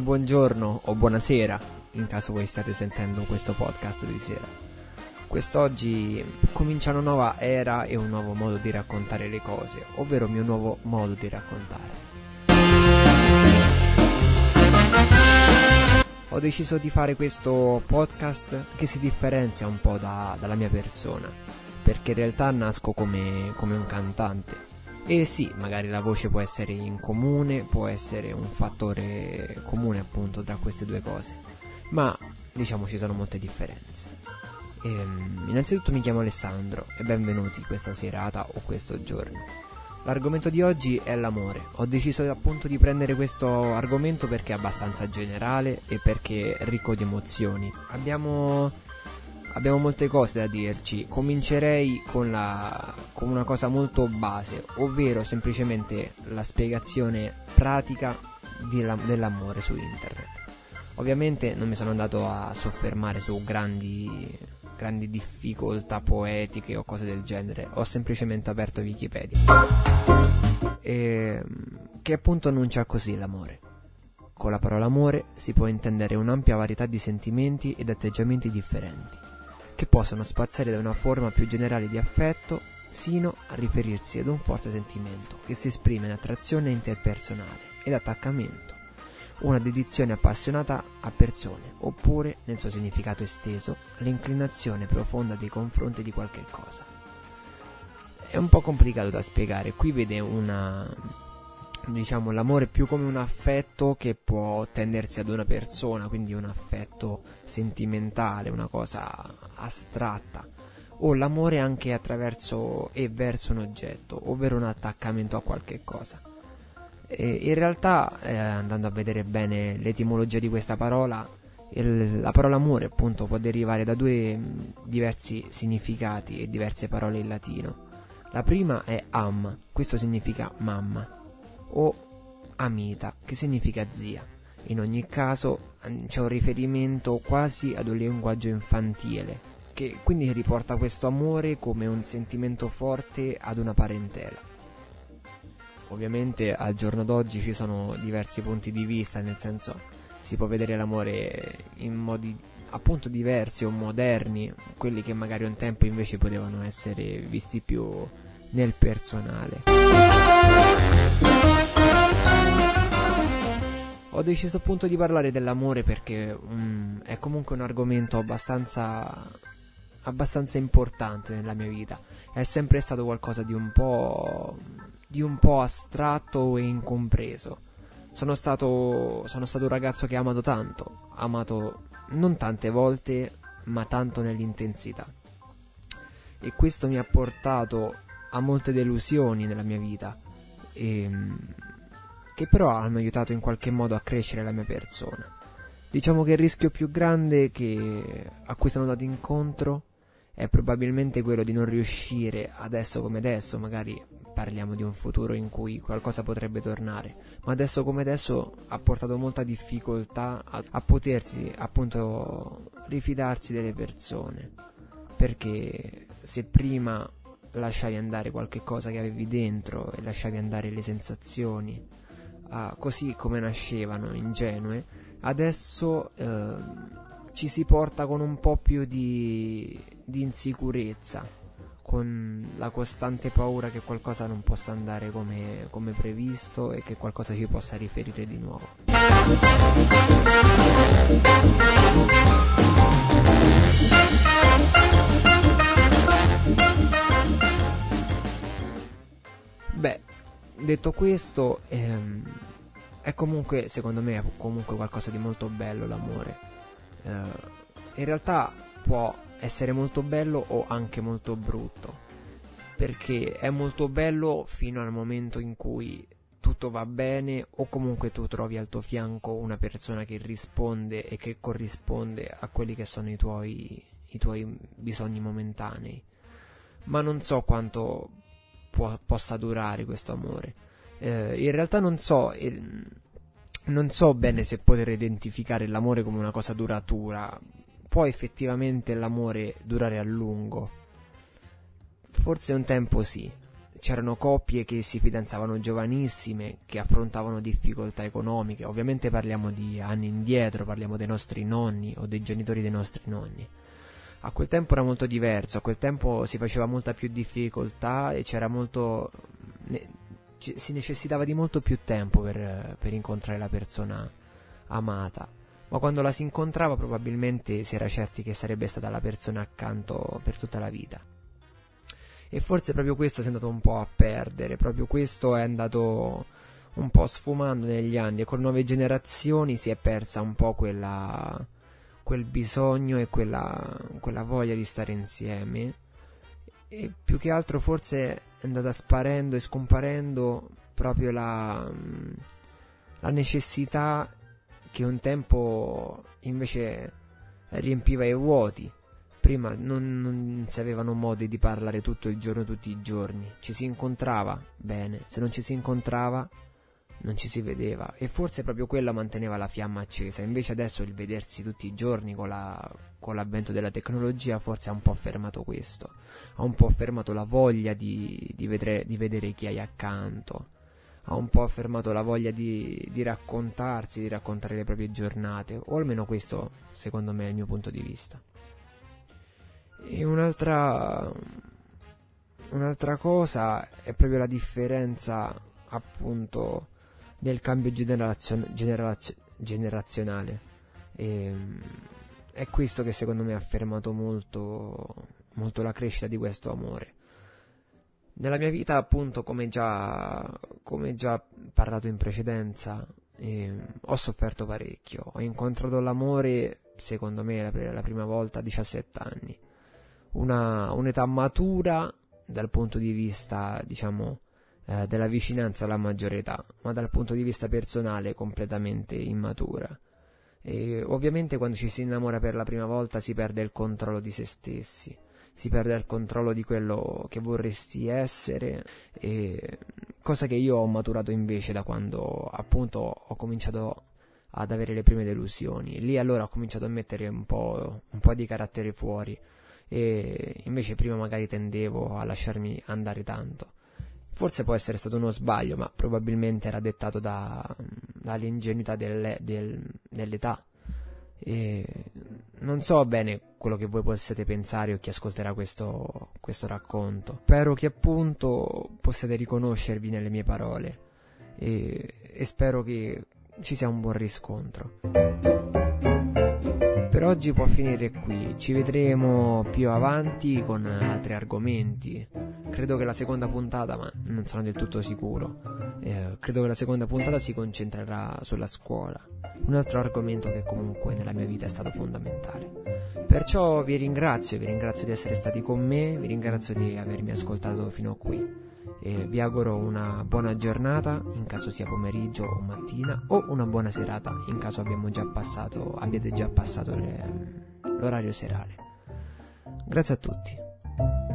buongiorno, buongiorno o buonasera, in caso voi state sentendo questo podcast di sera. Quest'oggi comincia una nuova era e un nuovo modo di raccontare le cose, ovvero il mio nuovo modo di raccontare. Ho deciso di fare questo podcast che si differenzia un po' dalla mia persona, perché in realtà nasco come un cantante. E sì, magari la voce può essere in comune, può essere un fattore comune appunto tra queste due cose, ma diciamo ci sono molte differenze. Innanzitutto mi chiamo Alessandro e benvenuti questa serata o questo giorno. L'argomento di oggi è l'amore. Ho deciso appunto di prendere questo argomento perché è abbastanza generale e perché è ricco di emozioni. Abbiamo molte cose da dirci. Comincerei con una cosa molto base, ovvero semplicemente la spiegazione pratica dell'amore su internet. Ovviamente non mi sono andato a soffermare su grandi difficoltà poetiche o cose del genere, ho semplicemente aperto Wikipedia, che appunto annuncia così l'amore. Con la parola amore si può intendere un'ampia varietà di sentimenti ed atteggiamenti differenti, che possono spaziare da una forma più generale di affetto sino a riferirsi ad un forte sentimento che si esprime in attrazione interpersonale ed attaccamento, una dedizione appassionata a persone, oppure, nel suo significato esteso, l'inclinazione profonda nei confronti di qualche cosa. È un po' complicato da spiegare, qui vede diciamo l'amore più come un affetto che può tendersi ad una persona, quindi un affetto sentimentale, una cosa astratta, o l'amore anche attraverso e verso un oggetto, ovvero un attaccamento a qualche cosa. E in realtà, andando a vedere bene l'etimologia di questa parola, la parola amore appunto può derivare da due diversi significati e diverse parole in latino. La prima è am, questo significa mamma, o amita, che significa zia. In ogni caso c'è un riferimento quasi ad un linguaggio infantile, che quindi riporta questo amore come un sentimento forte ad una parentela. Ovviamente al giorno d'oggi ci sono diversi punti di vista, nel senso si può vedere l'amore in modi appunto diversi o moderni, quelli che magari un tempo invece potevano essere visti più nel personale. Ho deciso appunto di parlare dell'amore perché è comunque un argomento abbastanza importante nella mia vita. È sempre stato qualcosa di un po' astratto e incompreso. Sono stato un ragazzo che ha amato non tante volte, ma tanto nell'intensità. E questo mi ha portato a molte delusioni nella mia vita, che però hanno aiutato in qualche modo a crescere la mia persona. Diciamo che il rischio più grande a cui sono andato incontro è probabilmente quello di non riuscire adesso come adesso, magari parliamo di un futuro in cui qualcosa potrebbe tornare, ma adesso come adesso ha portato molta difficoltà a potersi appunto rifidarsi delle persone, perché se prima lasciavi andare qualche cosa che avevi dentro e lasciavi andare le sensazioni così come nascevano, ingenue, adesso ci si porta con un po' più di insicurezza, con la costante paura che qualcosa non possa andare come previsto e che qualcosa ci possa riferire di nuovo. Detto questo, è comunque, secondo me, è comunque qualcosa di molto bello l'amore. In realtà può essere molto bello o anche molto brutto, perché è molto bello fino al momento in cui tutto va bene o comunque tu trovi al tuo fianco una persona che risponde e che corrisponde a quelli che sono i tuoi bisogni momentanei. Ma non so quanto possa durare questo amore. In realtà non so bene se poter identificare l'amore come una cosa duratura. Può effettivamente l'amore durare a lungo? Forse un tempo sì, c'erano coppie che si fidanzavano giovanissime, che affrontavano difficoltà economiche. Ovviamente parliamo di anni indietro, parliamo dei nostri nonni o dei genitori dei nostri nonni. A quel tempo era molto diverso, a quel tempo si faceva molta più difficoltà e c'era molto, si necessitava di molto più tempo per incontrare la persona amata, ma quando la si incontrava probabilmente si era certi che sarebbe stata la persona accanto per tutta la vita. E forse proprio questo si è andato un po' a perdere, proprio questo è andato un po' sfumando negli anni e con nuove generazioni si è persa un po' quel bisogno e quella voglia di stare insieme, e più che altro forse è andata sparendo e scomparendo proprio la necessità che un tempo invece riempiva i vuoti. Prima non si avevano modi di parlare tutto il giorno, tutti i giorni. Ci si incontrava, bene. Se non ci si incontrava, non ci si vedeva. E forse proprio quella manteneva la fiamma accesa. Invece adesso il vedersi tutti i giorni con l'avvento della tecnologia forse ha un po' fermato questo. Ha un po' fermato la voglia di vedere chi hai accanto. Ha un po' fermato la voglia di raccontarsi, di raccontare le proprie giornate. O almeno questo, secondo me, è il mio punto di vista. E un'altra cosa è proprio la differenza, appunto, del cambio generazionale. E, è questo che secondo me ha fermato molto, molto la crescita di questo amore. Nella mia vita, appunto, come già parlato in precedenza, ho sofferto parecchio. Ho incontrato l'amore, secondo me, la prima volta a 17 anni. Un'età matura dal punto di vista, diciamo, della vicinanza alla maggiore età, ma dal punto di vista personale completamente immatura. E ovviamente quando ci si innamora per la prima volta si perde il controllo di se stessi, si perde il controllo di quello che vorresti essere, e cosa che io ho maturato invece da quando, appunto, ho cominciato ad avere le prime delusioni. Lì allora ho cominciato a mettere un po' di carattere fuori, e invece prima magari tendevo a lasciarmi andare tanto. Forse può essere stato uno sbaglio, ma probabilmente era dettato dall'ingenuità dell'età. E non so bene quello che voi possiate pensare o chi ascolterà questo racconto. Spero che, appunto, possiate riconoscervi nelle mie parole, e spero che ci sia un buon riscontro. Per oggi può finire qui, ci vedremo più avanti con altri argomenti. Credo che la seconda puntata, ma non sono del tutto sicuro, credo che la seconda puntata si concentrerà sulla scuola, un altro argomento che comunque nella mia vita è stato fondamentale. Perciò vi ringrazio di essere stati con me, vi ringrazio di avermi ascoltato fino a qui, e vi auguro una buona giornata in caso sia pomeriggio o mattina, o una buona serata in caso abbiate già passato l'orario serale. Grazie a tutti.